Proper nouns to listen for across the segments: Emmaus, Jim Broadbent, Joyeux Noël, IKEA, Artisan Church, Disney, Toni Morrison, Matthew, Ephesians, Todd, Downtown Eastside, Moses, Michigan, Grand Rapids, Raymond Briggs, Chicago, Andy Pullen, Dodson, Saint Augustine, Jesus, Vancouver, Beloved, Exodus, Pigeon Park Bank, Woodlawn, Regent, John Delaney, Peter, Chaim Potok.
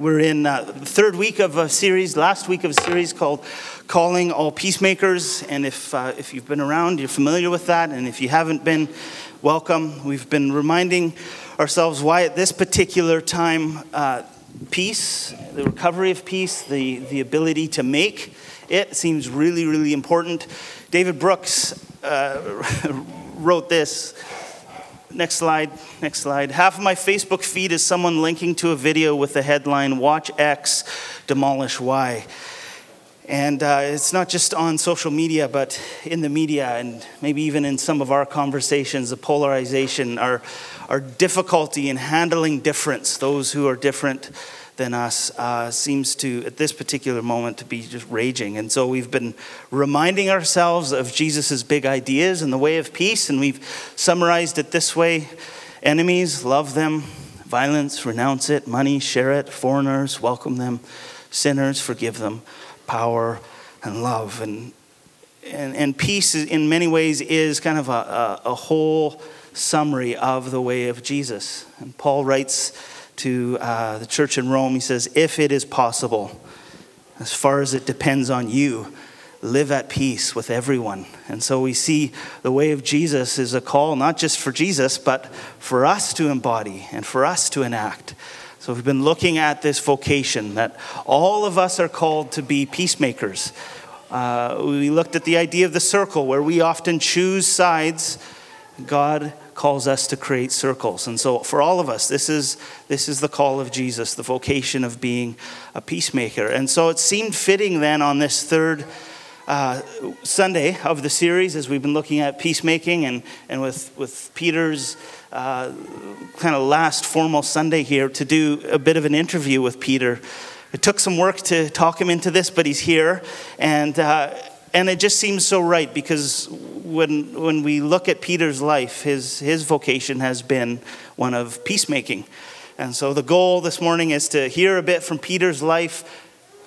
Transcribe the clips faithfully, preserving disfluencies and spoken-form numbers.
We're in uh, the third week of a series, last week of a series called Calling All Peacemakers. And if uh, if you've been around, you're familiar with that. And if you haven't been, welcome. We've been reminding ourselves why at this particular time, uh, peace, the recovery of peace, the, the ability to make it seems really, really important. David Brooks uh, wrote this. Next slide, next slide. Half of my Facebook feed is someone linking to a video with the headline, Watch X, Demolish Y. And uh, it's not just on social media, but in the media and maybe even in some of our conversations, the polarization, our, our difficulty in handling difference, those who are different than us, uh, seems to, at this particular moment, to be just raging. And so we've been reminding ourselves of Jesus's big ideas and the way of peace, and we've summarized it this way. Enemies, love them. Violence, renounce it. Money, share it. Foreigners, welcome them. Sinners, forgive them. Power and love. And and, and peace, is, in many ways, is kind of a, a, a whole summary of the way of Jesus. And Paul writes to uh, the church in Rome, he says, if it is possible, as far as it depends on you, live at peace with everyone. And so we see the way of Jesus is a call, not just for Jesus, but for us to embody and for us to enact. So we've been looking at this vocation that all of us are called to be peacemakers. Uh, we looked at the idea of the circle, where we often choose sides. God calls us to create circles. And so for all of us, this is this is the call of Jesus, the vocation of being a peacemaker. And so it seemed fitting then on this third uh, Sunday of the series, as we've been looking at peacemaking and, and with, with Peter's uh, kind of last formal Sunday here, to do a bit of an interview with Peter. It took some work to talk him into this, but he's here. And uh, and it just seems so right, because When when we look at Peter's life, his his vocation has been one of peacemaking. And so the goal this morning is to hear a bit from Peter's life,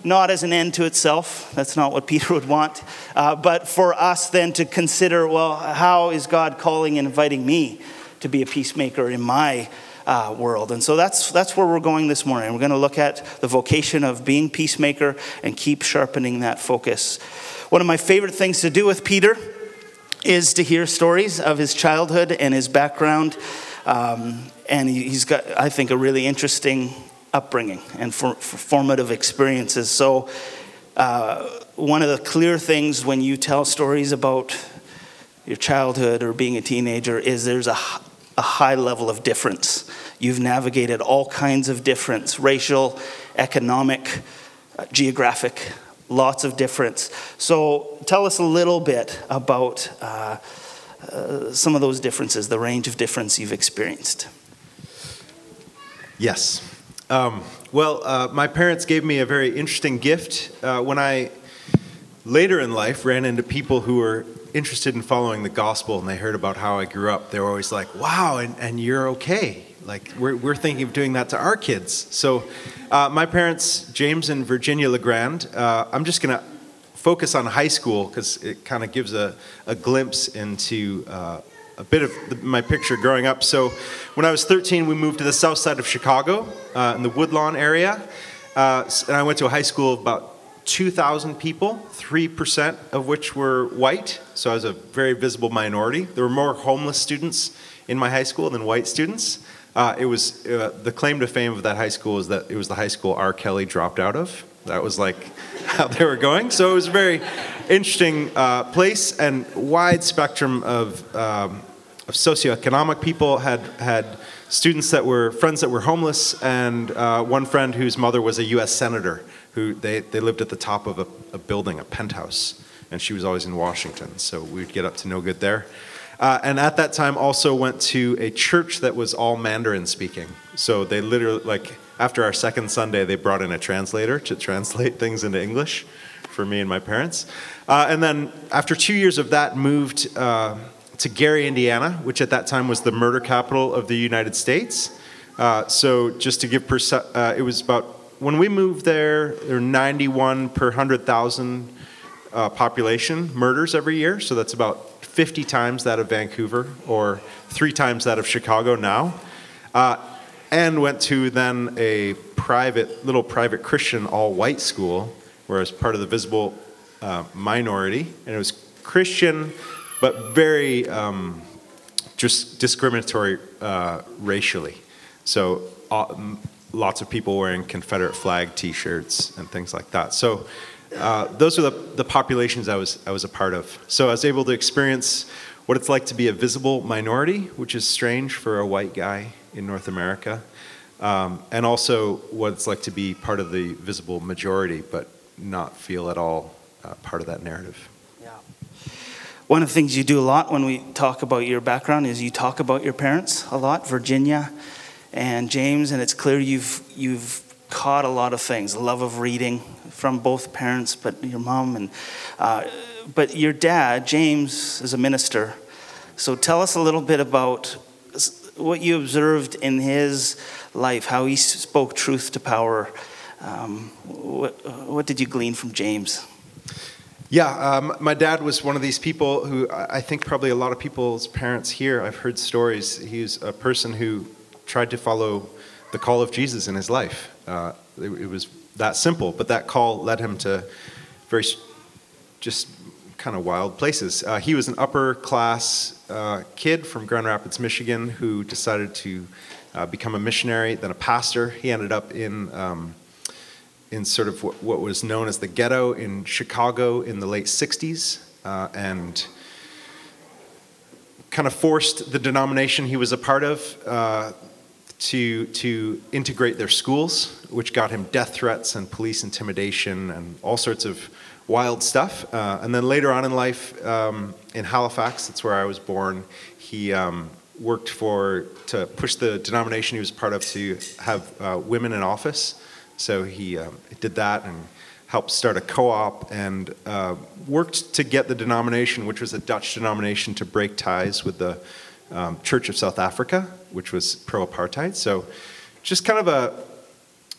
not as an end to itself. That's not what Peter would want. Uh, but for us then to consider, well, how is God calling and inviting me to be a peacemaker in my uh, world? And so that's, that's where we're going this morning. We're going to look at the vocation of being peacemaker and keep sharpening that focus. One of my favorite things to do with Peter is to hear stories of his childhood and his background. Um, and he, he's got, I think, a really interesting upbringing and for, for formative experiences. So uh, one of the clear things when you tell stories about your childhood or being a teenager is there's a, a high level of difference. You've navigated all kinds of difference, racial, economic, uh, geographic, lots of difference. So tell us a little bit about uh, uh, some of those differences, the range of difference you've experienced. Yes. Um, well, uh, my parents gave me a very interesting gift uh, when I later in life ran into people who were interested in following the gospel, and they heard about how I grew up. They were always like, wow, and, and you're okay. Like, we're we're thinking of doing that to our kids. So uh, my parents, James and Virginia LeGrand, uh, I'm just going to focus on high school because it kind of gives a, a glimpse into uh, a bit of the, my picture growing up. So when I was thirteen, we moved to the south side of Chicago uh, in the Woodlawn area. Uh, and I went to a high school of about two thousand people, three percent of which were white. So I was a very visible minority. There were more homeless students in my high school than white students. Uh, it was uh, the claim to fame of that high school is that it was the high school R. Kelly dropped out of. That was like how they were going. So it was a very interesting uh, place, and wide spectrum of, um, of socioeconomic people. Had had students that were friends that were homeless, and uh, one friend whose mother was a U S senator who they, they lived at the top of a, a building, a penthouse, and she was always in Washington. So we'd get up to no good there. Uh, and at that time also went to a church that was all Mandarin speaking. So they literally, like, after our second Sunday, they brought in a translator to translate things into English for me and my parents. Uh, and then after two years of that, moved uh, to Gary, Indiana, which at that time was the murder capital of the United States. Uh, so just to give, perce- uh, it was about, when we moved there, there were ninety-one per one hundred thousand uh, population murders every year. So that's about fifty times that of Vancouver, or three times that of Chicago now, uh, and went to then a private, little private Christian all-white school where I was part of the visible uh, minority, and it was Christian but very um, just discriminatory uh, racially. So uh, lots of people wearing Confederate flag T-shirts and things like that. So uh, those are the, the populations I was I was a part of. So I was able to experience what it's like to be a visible minority, which is strange for a white guy in North America, um, and also what it's like to be part of the visible majority, but not feel at all uh, part of that narrative. Yeah. One of the things you do a lot when we talk about your background is you talk about your parents a lot, Virginia and James, and it's clear you've you've caught a lot of things, love of reading from both parents, but your mom and. Uh, But your dad, James, is a minister. So tell us a little bit about what you observed in his life, how he spoke truth to power. Um, what, what did you glean from James? Yeah, um, my dad was one of these people who I think probably a lot of people's parents here, I've heard stories. He's a person who tried to follow the call of Jesus in his life. Uh, it, it was that simple, but that call led him to very just kind of wild places. Uh, he was an upper class uh, kid from Grand Rapids, Michigan, who decided to uh, become a missionary, then a pastor. He ended up in um, in sort of what, what was known as the ghetto in Chicago in the late sixties, uh, and kind of forced the denomination he was a part of uh, to to integrate their schools, which got him death threats and police intimidation and all sorts of wild stuff. Uh, and then later on in life, um, in Halifax, that's where I was born, he um, worked for, to push the denomination he was part of to have uh, women in office. So he um, did that and helped start a co-op and uh, worked to get the denomination, which was a Dutch denomination, to break ties with the um, Church of South Africa, which was pro-apartheid. So just kind of a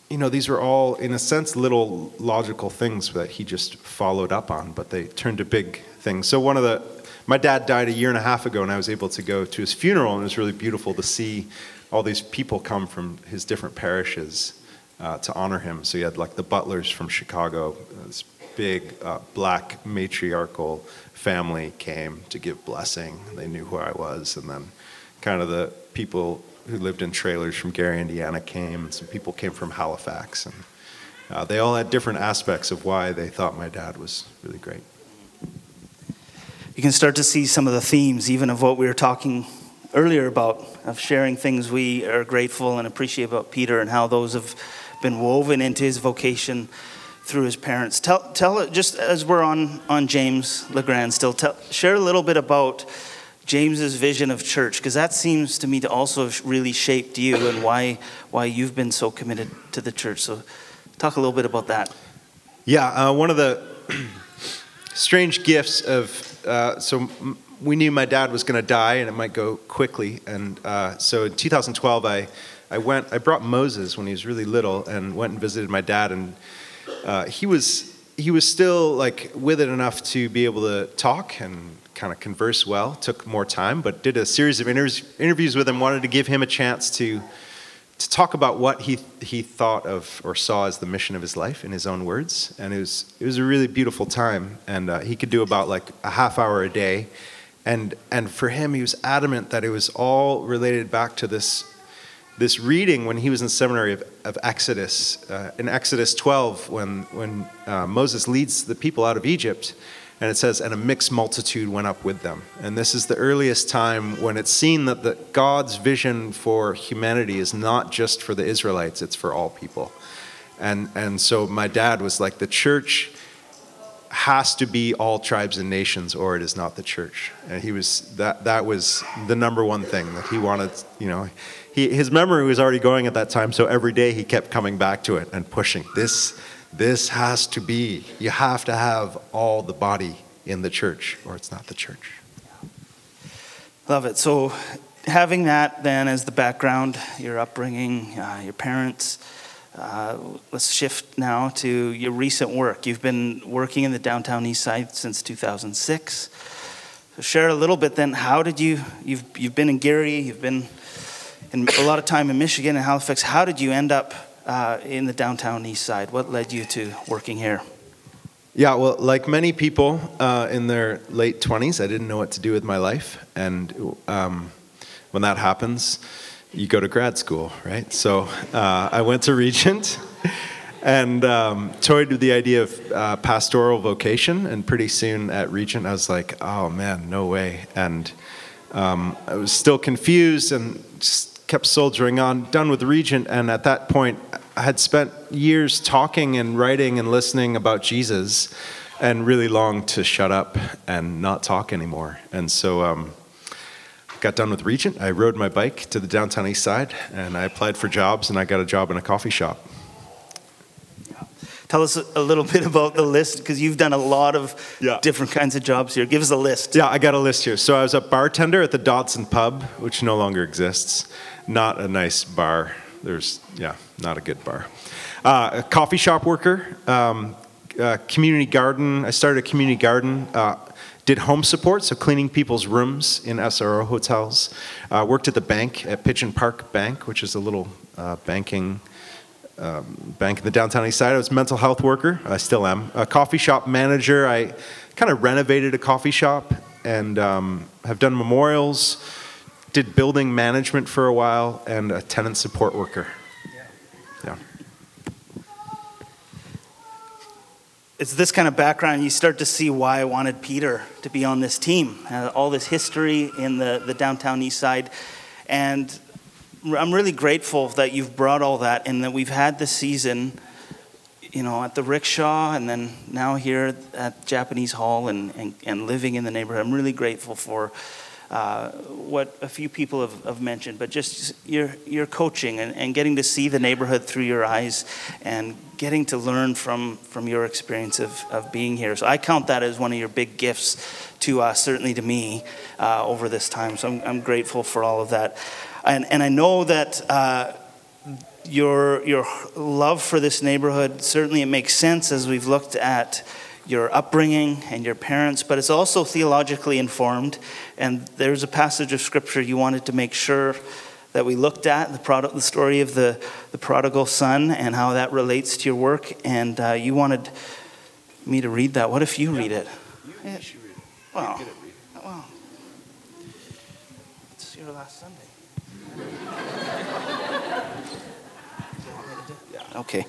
You know, these were all, in a sense, little logical things that he just followed up on, but they turned to big things. So one of the, my dad died a year and a half ago, and I was able to go to his funeral, and it was really beautiful to see all these people come from his different parishes uh, to honor him. So you had, like, the Butlers from Chicago, this big uh, black matriarchal family came to give blessing. They knew who I was, and then kind of the people who lived in trailers from Gary, Indiana, came, and some people came from Halifax, and uh, they all had different aspects of why they thought my dad was really great. You can start to see some of the themes, even of what we were talking earlier about, of sharing things we are grateful and appreciate about Peter, and how those have been woven into his vocation through his parents. Tell, tell it, just as we're on on James LeGrand still, tell, share a little bit about James's vision of church, because that seems to me to also have really shaped you and why why you've been so committed to the church. So talk a little bit about that. Yeah, uh, one of the strange gifts of, uh, so we knew my dad was going to die and it might go quickly. And uh, so in two thousand twelve, I, I went, I brought Moses when he was really little and went and visited my dad, and uh, he was he was still like with it enough to be able to talk and kind of converse well. Took more time, but did a series of inter- interviews with him, wanted to give him a chance to to talk about what he he thought of or saw as the mission of his life in his own words. And it was it was a really beautiful time, and uh, he could do about like a half hour a day, and and for him he was adamant that it was all related back to this this reading when he was in seminary of, of Exodus, uh, in Exodus twelve, when when uh, Moses leads the people out of Egypt. And it says, and a mixed multitude went up with them. And this is the earliest time when it's seen that the, God's vision for humanity is not just for the Israelites, it's for all people. And and so my dad was like, the church has to be all tribes and nations, or it is not the church. And he was that that was the number one thing that he wanted. You know, he, his memory was already going at that time, so every day he kept coming back to it and pushing this. This has to be, you have to have all the body in the church, or it's not the church. Love it. So having that then as the background, your upbringing, uh, your parents, uh, let's shift now to your recent work. You've been working in the downtown east side since two thousand six. So share a little bit then, how did you, you've, you've been in Gary, you've been in a lot of time in Michigan and Halifax. How did you end up uh, in the downtown east side? What led you to working here? Yeah, well, like many people uh, in their late twenties, I didn't know what to do with my life. And um, when that happens, you go to grad school, right? So uh, I went to Regent and um, toyed with the idea of uh, pastoral vocation. And pretty soon at Regent, I was like, oh, man, no way. And um, I was still confused and just kept soldiering on, done with Regent. And at that point, I had spent years talking and writing and listening about Jesus and really longed to shut up and not talk anymore. And so um, I got done with Regent. I rode my bike to the downtown east side, and I applied for jobs, and I got a job in a coffee shop. Tell us a little bit about the list, because you've done a lot of yeah. different kinds of jobs here. Give us a list. Yeah, I got a list here. So I was a bartender at the Dodson pub, which no longer exists. Not a nice bar. There's, yeah, not a good bar. Uh, a coffee shop worker, um, uh, community garden. I started a community garden. Uh, did home support, so cleaning people's rooms in S R O hotels. Uh, worked at the bank at Pigeon Park Bank, which is a little uh, banking um, bank in the downtown east side. I was a mental health worker. I still am. A coffee shop manager. I kind of renovated a coffee shop and um, have done memorials. Did building management for a while, and a tenant support worker. Yeah. yeah. It's this kind of background, you start to see why I wanted Peter to be on this team. Uh, all this history in the, the downtown east side. And I'm really grateful that you've brought all that, and that we've had this season, you know, at the Rickshaw, and then now here at Japanese Hall, and, and, and living in the neighborhood. I'm really grateful for Uh, what a few people have, have mentioned, but just your your coaching and, and getting to see the neighborhood through your eyes and getting to learn from, from your experience of, of being here. So I count that as one of your big gifts to us, certainly to me, uh, over this time. So I'm, I'm grateful for all of that. And and I know that uh, your your love for this neighborhood, certainly it makes sense as we've looked at your upbringing and your parents, but it's also theologically informed. And there's a passage of scripture you wanted to make sure that we looked at, the, prod- the story of the, the prodigal son and how that relates to your work. And uh, you wanted me to read that. What if you yeah. read it? You yeah. should read it. Well, get it read. well, it's your last Sunday. yeah. Okay.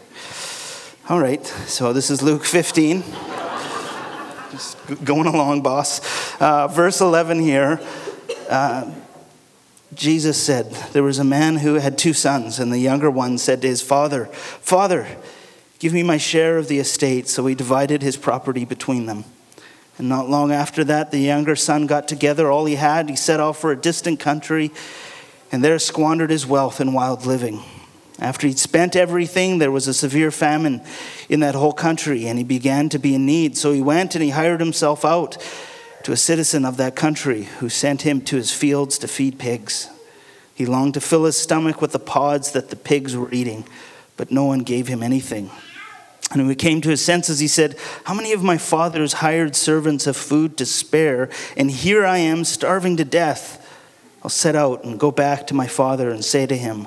All right. So this is Luke fifteen. Just going along, boss. Uh, verse eleven here. Uh, Jesus said, there was a man who had two sons, and the younger one said to his father, Father, give me my share of the estate. So he divided his property between them. And not long after that, the younger son got together all he had. He set off for a distant country, and there squandered his wealth in wild living. After he'd spent everything, there was a severe famine in that whole country, and he began to be in need. So he went and he hired himself out to a citizen of that country who sent him to his fields to feed pigs. He longed to fill his stomach with the pods that the pigs were eating, but no one gave him anything. And when he came to his senses, he said, how many of my father's hired servants have food to spare? And here I am starving to death. I'll set out and go back to my father and say to him,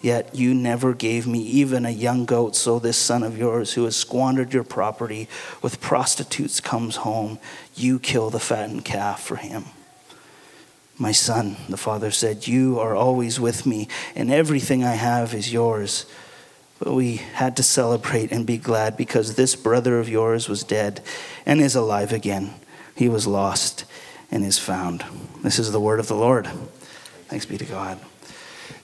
Yet you never gave me even a young goat, so this son of yours who has squandered your property with prostitutes comes home. You kill the fattened calf for him." "My son," the father said, "you are always with me, and everything I have is yours. But we had to celebrate and be glad because this brother of yours was dead and is alive again. He was lost and is found." This is the word of the Lord. Thanks be to God.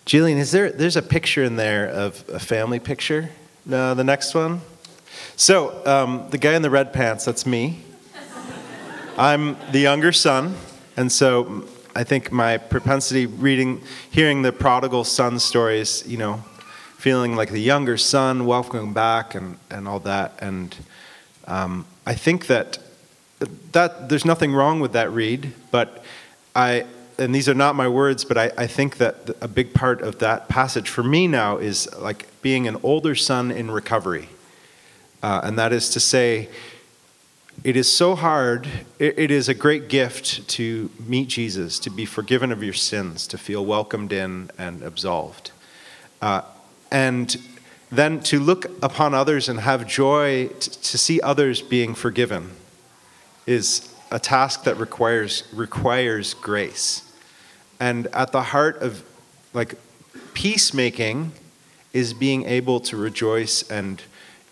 Jillian, is there? There's a picture in there of a family picture. No, the next one. So um, the guy in the red pants—that's me. I'm the younger son, and so I think my propensity reading, hearing the prodigal son stories, you know, feeling like the younger son, welcoming back, and, and all that. And um, I think that that there's nothing wrong with that read, but I. And these are not my words, but I, I think that a big part of that passage for me now is like being an older son in recovery. Uh, and that is to say, it is so hard, it, it is a great gift to meet Jesus, to be forgiven of your sins, to feel welcomed in and absolved. Uh, and then to look upon others and have joy, t- to see others being forgiven is a task that requires requires grace. And at the heart of, like, peacemaking is being able to rejoice and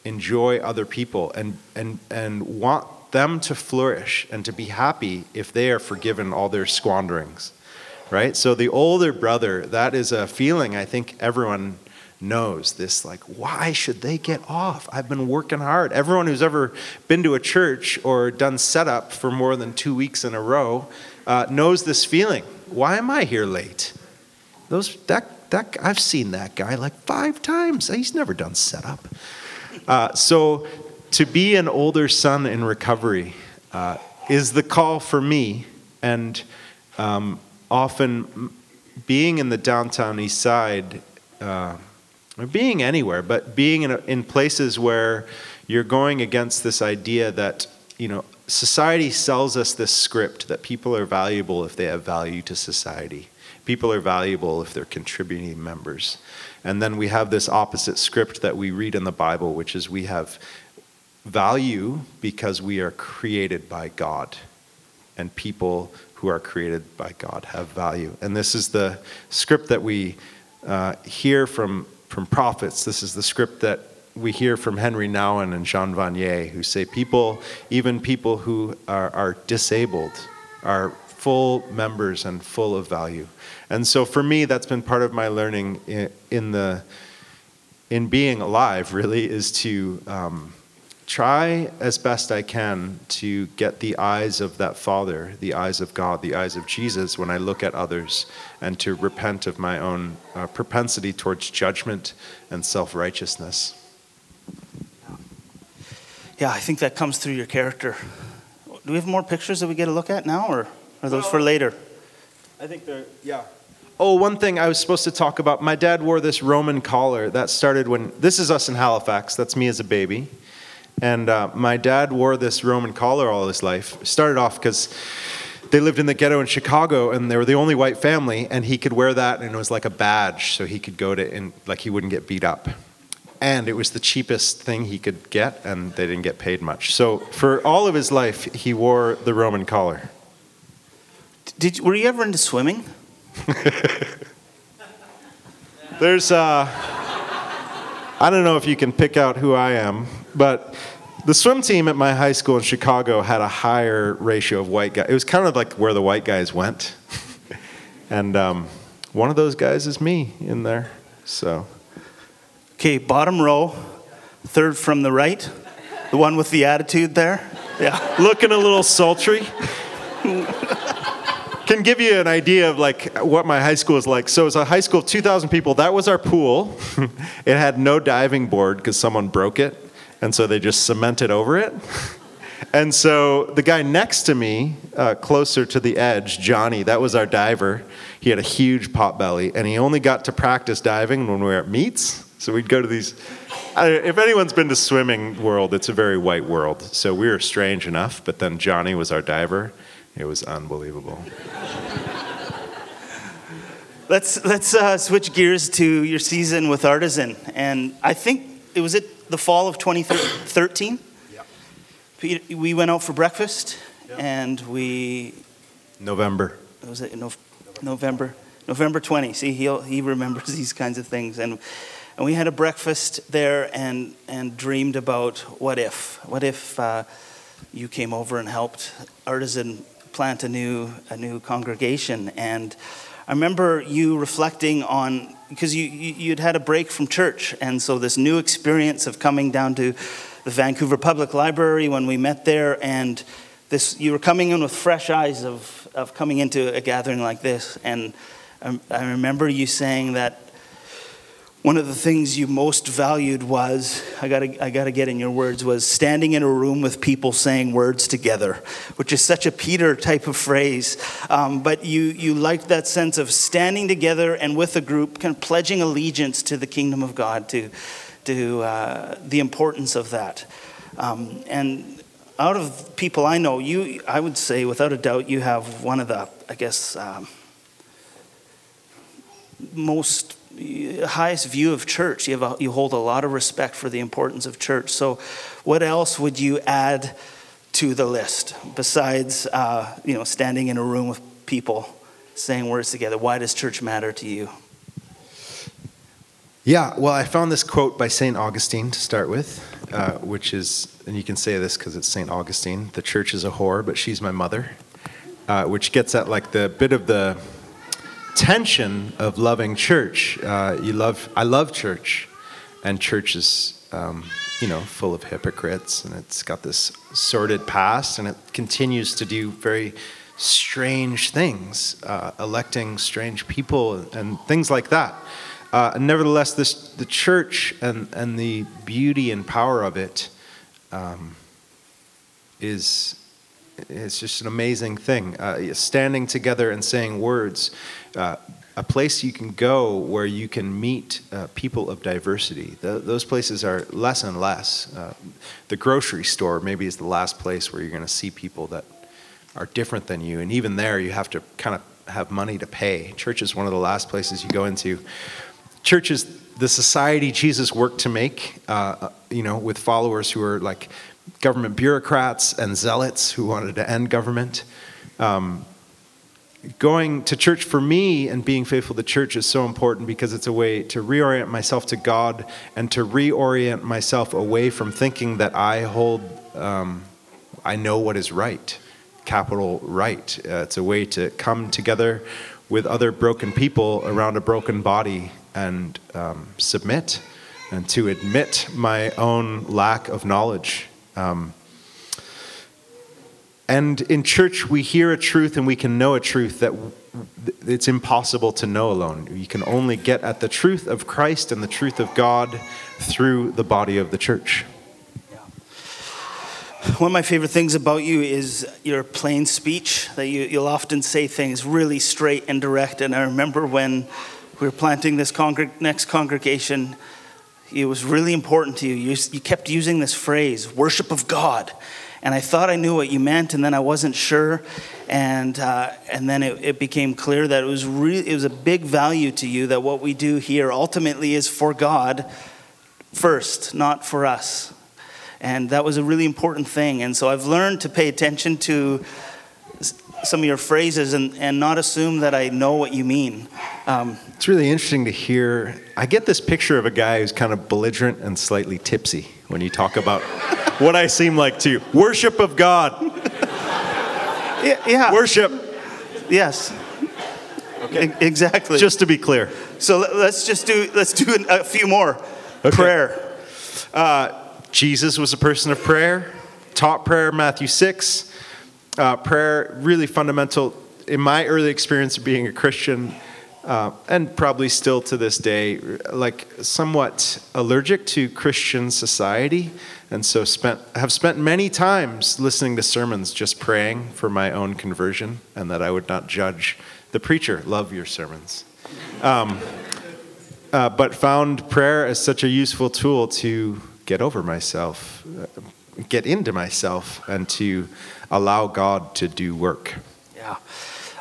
enjoy other people and, and, and want them to flourish and to be happy if they are forgiven all their squanderings, right? So the older brother, that is a feeling I think everyone knows, this like, why should they get off? I've been working hard. Everyone who's ever been to a church or done setup for more than two weeks in a row uh, knows this feeling. Why am I here late? Those that that I've seen that guy like five times. He's never done setup. Uh, so to be an older son in recovery uh, is the call for me, and um, often being in the downtown east side. Uh, Or being anywhere, but being in, a, in places where you're going against this idea that, you know, society sells us this script that people are valuable if they have value to society. People are valuable if they're contributing members. And then we have this opposite script that we read in the Bible, which is we have value because we are created by God. And people who are created by God have value. And this is the script that we uh, hear from From prophets. This is the script that we hear from Henry Nouwen and Jean Vanier, who say people, even people who are, are disabled, are full members and full of value. And so for me, that's been part of my learning in, in the in being alive, really, is to um, try as best I can to get the eyes of that Father, the eyes of God, the eyes of Jesus when I look at others, and to repent of my own uh, propensity towards judgment and self-righteousness. Yeah, I think that comes through your character. Do we have more pictures that we get a look at now, or are those well, for later? I think they're, yeah. Oh, one thing I was supposed to talk about. My dad wore this Roman collar that started when, this is us in Halifax, that's me as a baby. And uh, my dad wore this Roman collar all his life. It started off because they lived in the ghetto in Chicago, and they were the only white family, and he could wear that, and it was like a badge, so he could go to, and like he wouldn't get beat up. And it was the cheapest thing he could get, and they didn't get paid much. So for all of his life, he wore the Roman collar. Did were you ever into swimming? There's, uh, I don't know if you can pick out who I am. But the swim team at my high school in Chicago had a higher ratio of white guys. It was kind of like where the white guys went. And um, one of those guys is me in there. So, okay, bottom row, third from the right, the one with the attitude there. Yeah, looking a little sultry. Can give you an idea of like what my high school is like. So it was a high school of two thousand people. That was our pool. It had no diving board because someone broke it. And so they just cemented over it. And so the guy next to me, uh, closer to the edge, Johnny, that was our diver. He had a huge pot belly, and he only got to practice diving when we were at meets. So we'd go to these I, if anyone's been to swimming world, it's a very white world. So we were strange enough, but then Johnny was our diver. It was unbelievable. Let's let's uh, switch gears to your season with Artisan. And I think it was it the fall of twenty thirteen? Yeah. We went out for breakfast, yeah. and we... November. Was it no, November? November twentieth. See, he he remembers these kinds of things. And and we had a breakfast there and, and dreamed about what if. What if uh, you came over and helped Artisan plant a new a new congregation. And I remember you reflecting on, because you, you, you'd had a break from church. And so this new experience of coming down to the Vancouver Public Library when we met there, and this you were coming in with fresh eyes of, of coming into a gathering like this. And I, I remember you saying that one of the things you most valued was, I gotta, I gotta get in your words, was standing in a room with people saying words together, which is such a Peter type of phrase. Um, but you, you liked that sense of standing together and with a group, kind of pledging allegiance to the kingdom of God, to, to uh, the importance of that. Um, and out of people I know, you, I would say without a doubt, you have one of the, I guess, um, most... highest view of church. You have a, you hold a lot of respect for the importance of church. So, what else would you add to the list besides uh, you know standing in a room with people saying words together? Why does church matter to you? Yeah, well, I found this quote by Saint Augustine to start with, uh, which is, and you can say this because it's Saint Augustine. The church is a whore, but she's my mother, uh, which gets at like the bit of the tension of loving church. Uh, you love. I love church, and church is, um, you know, full of hypocrites, and it's got this sordid past, and it continues to do very strange things, uh, electing strange people and things like that. Uh, and nevertheless, this the church and and the beauty and power of it um, is. It's just an amazing thing. Uh, standing together and saying words, uh, a place you can go where you can meet uh, people of diversity. The, those places are less and less. Uh, the grocery store maybe is the last place where you're going to see people that are different than you. And even there, you have to kind of have money to pay. Church is one of the last places you go into. Church is the society Jesus worked to make, uh, you know, with followers who are like government bureaucrats and zealots who wanted to end government. Um, going to church for me and being faithful to church is so important because it's a way to reorient myself to God and to reorient myself away from thinking that I hold, um, I know what is right, capital right. Uh, it's a way to come together with other broken people around a broken body and um, submit and to admit my own lack of knowledge. Um, and in church, we hear a truth and we can know a truth that w- it's impossible to know alone. You can only get at the truth of Christ and the truth of God through the body of the church. Yeah. One of my favorite things about you is your plain speech, that you, you'll often say things really straight and direct. And I remember when we were planting this congreg- next congregation, it was really important to you. you. You kept using this phrase, worship of God. And I thought I knew what you meant, and then I wasn't sure. And uh, and then it, it became clear that it was re- it was a big value to you that what we do here ultimately is for God first, not for us. And that was a really important thing. And so I've learned to pay attention to some of your phrases and, and not assume that I know what you mean. Um, it's really interesting to hear. I get this picture of a guy who's kind of belligerent and slightly tipsy when you talk about what I seem like to you. Worship of God. yeah, yeah. Worship. Yes. Okay. E- exactly. Just to be clear. So let's just do let's do a few more. Okay. Prayer. Uh, Jesus was a person of prayer. Taught prayer, Matthew six. Uh, prayer, really fundamental in my early experience of being a Christian, uh, and probably still to this day, like somewhat allergic to Christian society, and so spent have spent many times listening to sermons just praying for my own conversion and that I would not judge the preacher. Love your sermons. Um, uh, but found prayer as such a useful tool to get over myself, get into myself, and to allow God to do work. Yeah.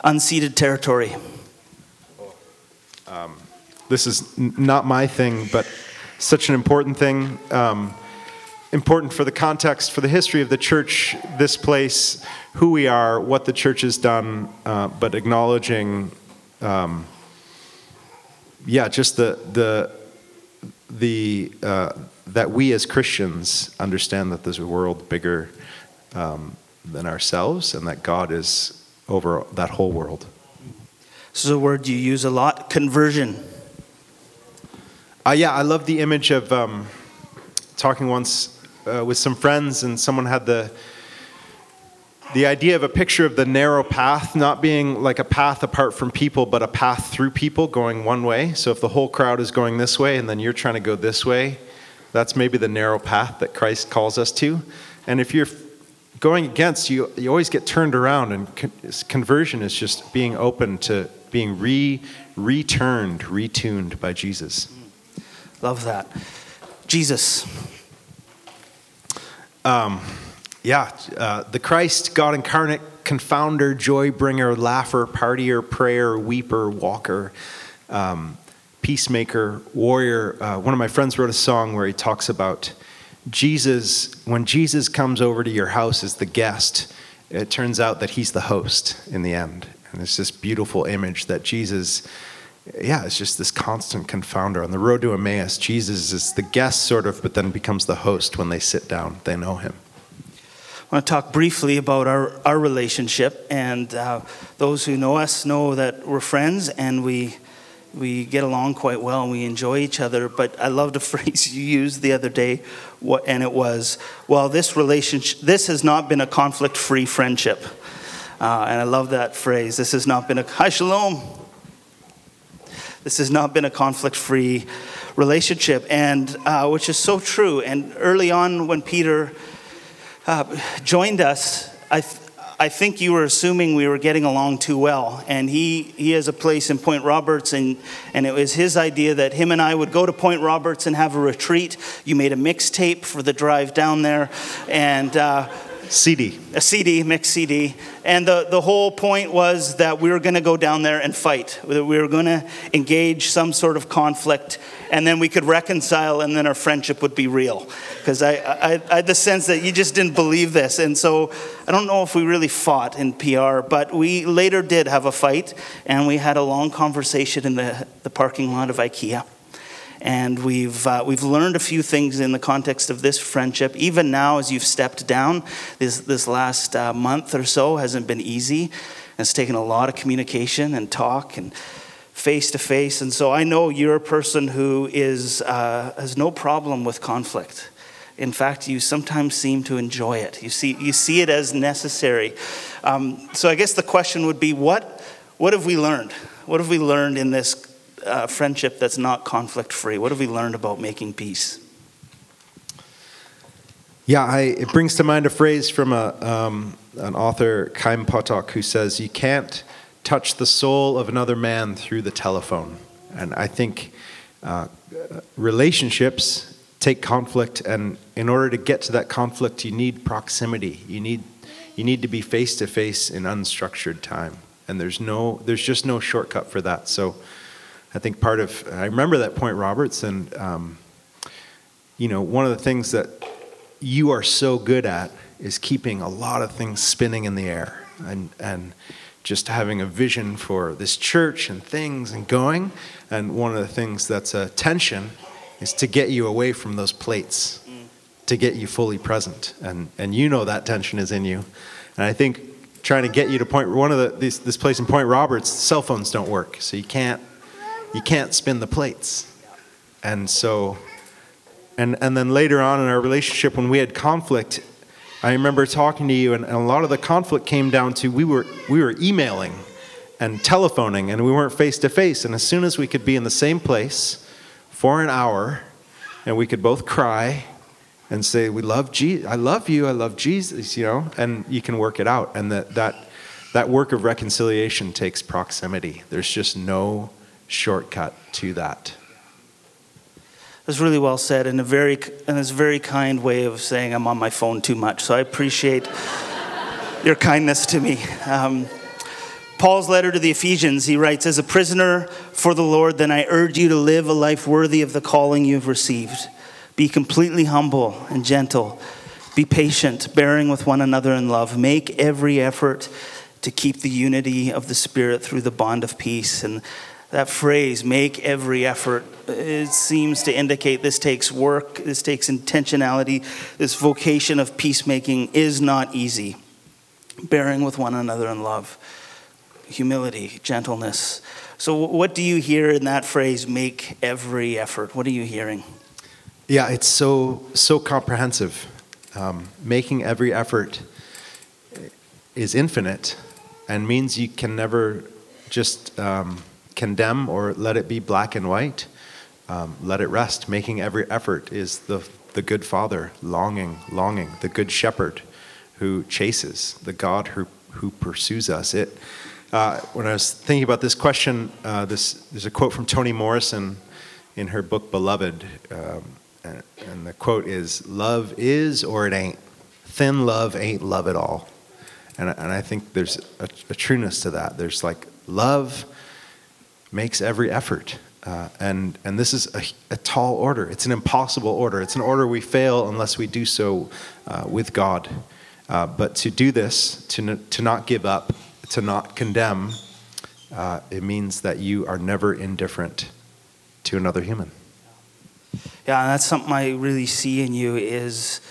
Unceded territory. Um, this is n- not my thing, but such an important thing. Um, important for the context, for the history of the church, this place, who we are, what the church has done, uh, but acknowledging, um, yeah, just the the the uh, that we as Christians understand that there's a world bigger um, than ourselves, and that God is over that whole world. This is a word you use a lot: conversion. Uh, yeah, I love the image of um, talking once. Uh, with some friends, and someone had the the idea of a picture of the narrow path not being like a path apart from people, but a path through people going one way. So if the whole crowd is going this way and then you're trying to go this way, that's maybe the narrow path that Christ calls us to. And if you're going against, you you always get turned around, and con- conversion is just being open to being re returned, retuned by Jesus. Love that. Jesus. Um, yeah, uh, the Christ, God incarnate, confounder, joy bringer, laugher, partier, prayer, weeper, walker, um, peacemaker, warrior. Uh, one of my friends wrote a song where he talks about Jesus. When Jesus comes over to your house as the guest, it turns out that he's the host in the end. And it's this beautiful image that Jesus, yeah, it's just this constant confounder. On the road to Emmaus, Jesus is the guest, sort of, but then becomes the host when they sit down. They know him. I want to talk briefly about our, our relationship. And uh, those who know us know that we're friends, and we we get along quite well, and we enjoy each other. But I loved a phrase you used the other day, what, and it was, well, this relationship, this has not been a conflict-free friendship. Uh, and I love that phrase. This has not been a, hi, shalom. This has not been a conflict-free relationship, and uh, which is so true. And early on when Peter uh, joined us, I th- I think you were assuming we were getting along too well. And he, he has a place in Point Roberts, and, and it was his idea that him and I would go to Point Roberts and have a retreat. You made a mixtape for the drive down there, and... Uh, C D. A C D, mixed C D. And the, the whole point was that we were going to go down there and fight. That we were going to engage some sort of conflict, and then we could reconcile, and then our friendship would be real. Because I, I, I had the sense that you just didn't believe this. And so I don't know if we really fought in P R, but we later did have a fight, and we had a long conversation in the, the parking lot of IKEA. And we've uh, we've learned a few things in the context of this friendship. Even now, as you've stepped down, this this last uh, month or so hasn't been easy. It's taken a lot of communication and talk and face to face. And so I know you're a person who is uh, has no problem with conflict. In fact, you sometimes seem to enjoy it. You see you see it as necessary. Um, so I guess the question would be, what what have we learned? What have we learned in this conversation? Uh, friendship that's not conflict-free. What have we learned about making peace? Yeah, I, it brings to mind a phrase from a, um, an author, Chaim Potok, who says, you can't touch the soul of another man through the telephone. And I think uh, relationships take conflict, and in order to get to that conflict, you need proximity. You need you need to be face-to-face in unstructured time. And there's no there's just no shortcut for that. So I think part of, I remember that Point Roberts, and, um, you know, one of the things that you are so good at is keeping a lot of things spinning in the air, and, and just having a vision for this church and things and going. And one of the things that's a tension is to get you away from those plates, mm. to get you fully present. And, and you know that tension is in you. And I think trying to get you to Point, one of the, this, this place in Point Roberts, cell phones don't work, so you can't. You can't spin the plates. And so, and and then later on in our relationship when we had conflict, I remember talking to you, and, and a lot of the conflict came down to we were we were emailing and telephoning, and we weren't face to face. And as soon as we could be in the same place for an hour, and we could both cry and say, we love Jesus, I love you, I love Jesus, you know, and you can work it out. And that that that work of reconciliation takes proximity. There's just no shortcut to that. was really well said in a very in this very kind way of saying I'm on my phone too much. So I appreciate your kindness to me. Um, Paul's letter to the Ephesians, he writes, as a prisoner for the Lord, then I urge you to live a life worthy of the calling you've received. Be completely humble and gentle. Be patient, bearing with one another in love. Make every effort to keep the unity of the Spirit through the bond of peace. And that phrase, make every effort, it seems to indicate this takes work, this takes intentionality. This vocation of peacemaking is not easy. Bearing with one another in love. Humility, gentleness. So what do you hear in that phrase, make every effort? What are you hearing? Yeah, it's so so comprehensive. Um, making every effort is infinite and means you can never just um, condemn or let it be black and white. Um, let it rest. Making every effort is the, the good father, longing, longing, the good shepherd who chases, the God who who pursues us. It. Uh, when I was thinking about this question, uh, this there's a quote from Toni Morrison in her book Beloved, um, and, and the quote is, love is or it ain't. Thin love ain't love at all. And, and I think there's a, a trueness to that. There's like, love makes every effort. Uh, and, and this is a, a tall order. It's an impossible order. It's an order we fail unless we do so uh, with God. Uh, but to do this, to n- to not give up, to not condemn, uh, it means that you are never indifferent to another human. Yeah, and that's something I really see in you is,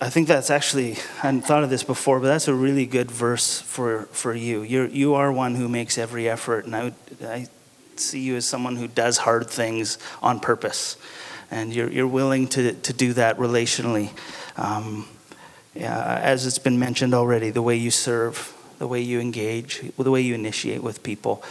I think that's actually, I hadn't thought of this before, but that's a really good verse for, for you. You're, you are one who makes every effort, and I, would, I see you as someone who does hard things on purpose, and you're you're willing to, to do that relationally. Um, Yeah, as it's been mentioned already, the way you serve, the way you engage, the way you initiate with people.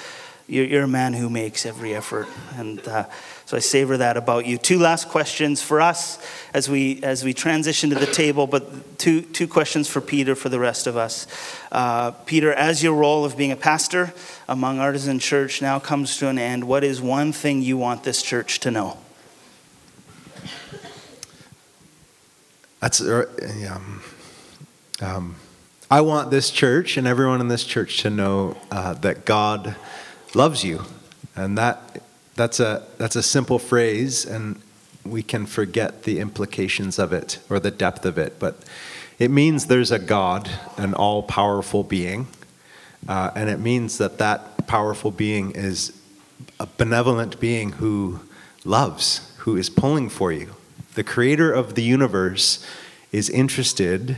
You're, you're a man who makes every effort, and uh, so I savor that about you. Two last questions for us as we as we transition to the table, but two two questions for Peter for the rest of us. Uh, Peter, as your role of being a pastor among Artisan Church now comes to an end, what is one thing you want this church to know? That's uh, yeah. Um, I want this church and everyone in this church to know uh, that God loves you, and that that's a that's a simple phrase, and we can forget the implications of it or the depth of it. But it means there's a God, an all-powerful being, uh, and it means that that powerful being is a benevolent being who loves, who is pulling for you. The creator of the universe is interested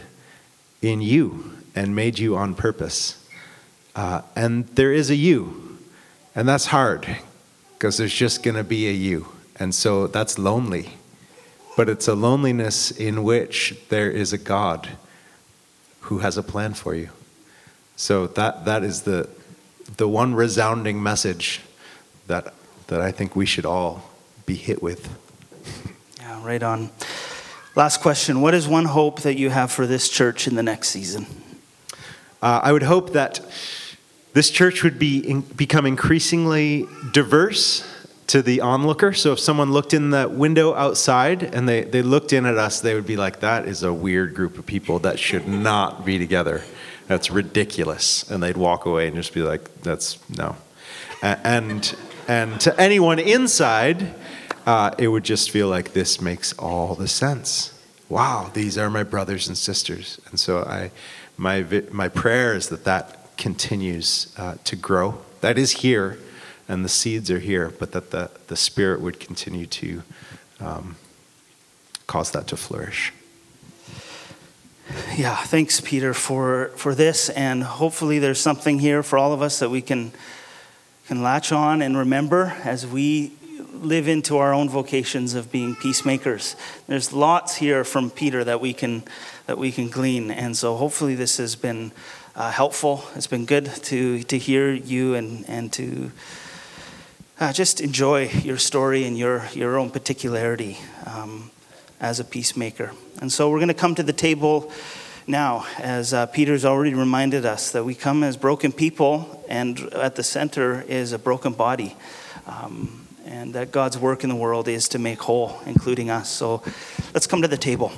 in you and made you on purpose. Uh, and there is a you. And that's hard because there's just going to be a you. And so that's lonely. But it's a loneliness in which there is a God who has a plan for you. So that that is the the one resounding message that that I think we should all be hit with. Yeah, right on. Last question. What is one hope that you have for this church in the next season? Uh, I would hope that this church would be in, become increasingly diverse to the onlooker. So if someone looked in the window outside and they, they looked in at us, they would be like, that is a weird group of people that should not be together. That's ridiculous. And they'd walk away and just be like, that's no. And, and to anyone inside... Uh, it would just feel like this makes all the sense. Wow, these are my brothers and sisters. And so I, my my prayer is that that continues uh, to grow. That is here, and the seeds are here, but that the, the Spirit would continue to um, cause that to flourish. Yeah, thanks, Peter, for, for this. And hopefully there's something here for all of us that we can can latch on and remember as we live into our own vocations of being peacemakers. There's lots here from Peter that we can that we can glean, and so hopefully this has been uh, helpful. It's been good to to hear you and and to uh, just enjoy your story and your your own particularity um, as a peacemaker. And so we're going to come to the table now, as uh, Peter's already reminded us that we come as broken people, and at the center is a broken body. Um, and that God's work in the world is to make whole, including us. So let's come to the table.